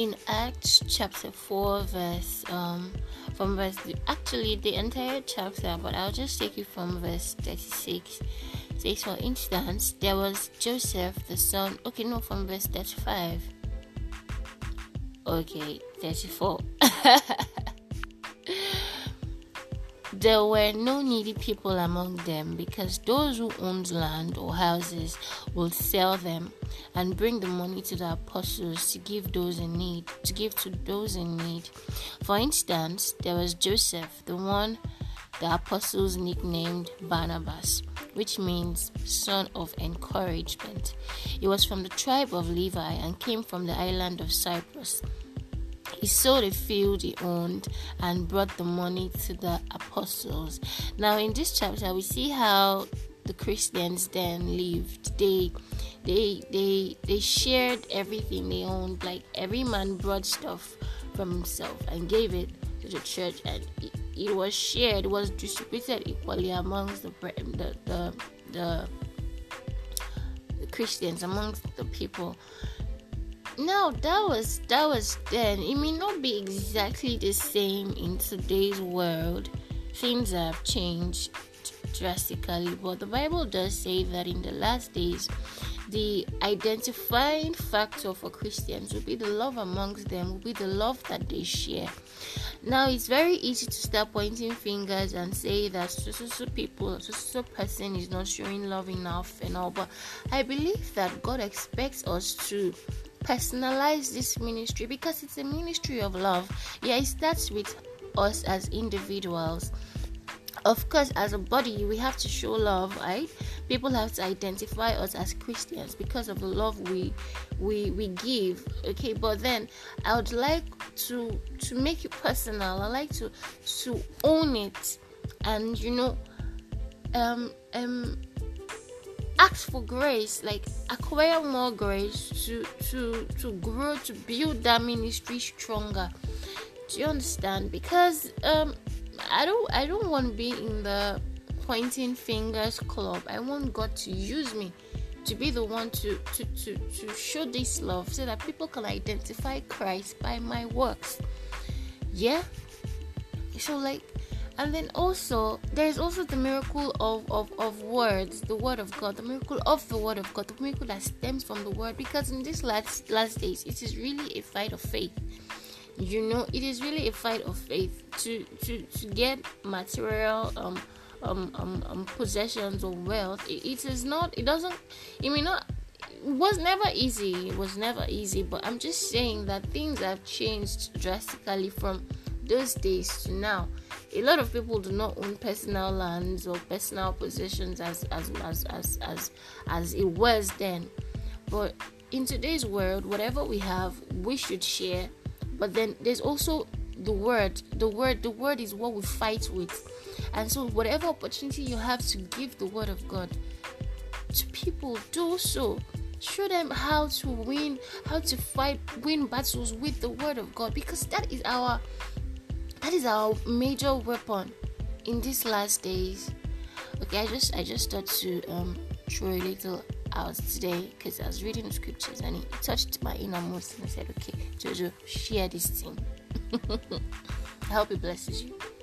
in Acts chapter 4 actually the entire chapter, but I'll just take it from verse 36. It says, for instance, there was Joseph the son, from verse 35. 34. There were no needy people among them, because those who owned land or houses would sell them and bring the money to the apostles to give to those in need. For instance, there was Joseph, the one the apostles nicknamed Barnabas, which means son of encouragement. He was from the tribe of Levi and came from the island of Cyprus. He sold a field he owned and brought the money to the apostles. Now in this chapter we see how the Christians then lived. They shared everything they owned. Like, every man brought stuff from himself and gave it to the church, and it was shared, it was distributed equally amongst the Christians, amongst the people. Now, that was then. It may not be exactly the same in today's world. Things have changed drastically, but the Bible does say that in the last days, the identifying factor for Christians will be the love amongst them, will be the love that they share. Now, it's very easy to start pointing fingers and say that so people, so person is not showing love enough and all, but I believe that God expects us to personalize this ministry, because it's a ministry of love. Yeah, it starts with us as individuals. Of course, as a body, we have to show love, right? People have to identify us as Christians because of the love we give. Okay, but then I would like to make it personal. I like to own it, and ask for grace, like acquire more grace to grow, to build that ministry stronger. Do you understand? Because I don't want to be in the pointing fingers club. I want God to use me to be the one to show this love, so that people can identify Christ by my works. Yeah. So and then also there's also the miracle of words, the word of God, the miracle of the word of God, the miracle that stems from the word. Because in these last days, it is really a fight of faith. It is really a fight of faith to get material possessions or wealth. It was never easy, but I'm just saying that things have changed drastically from those days to now. A lot of people do not own personal lands or personal possessions as it was then. But in today's world, whatever we have, we should share. But then there's also the word. The word is what we fight with. And so whatever opportunity you have to give the word of God to people, do so. Show them how to win, how to fight, win battles with the word of God. Because that is our major weapon in these last days. Okay, I just thought to throw a little out today, because I was reading the scriptures and it touched my innermost, and I said, okay, Jojo, share this thing. I hope it blesses you.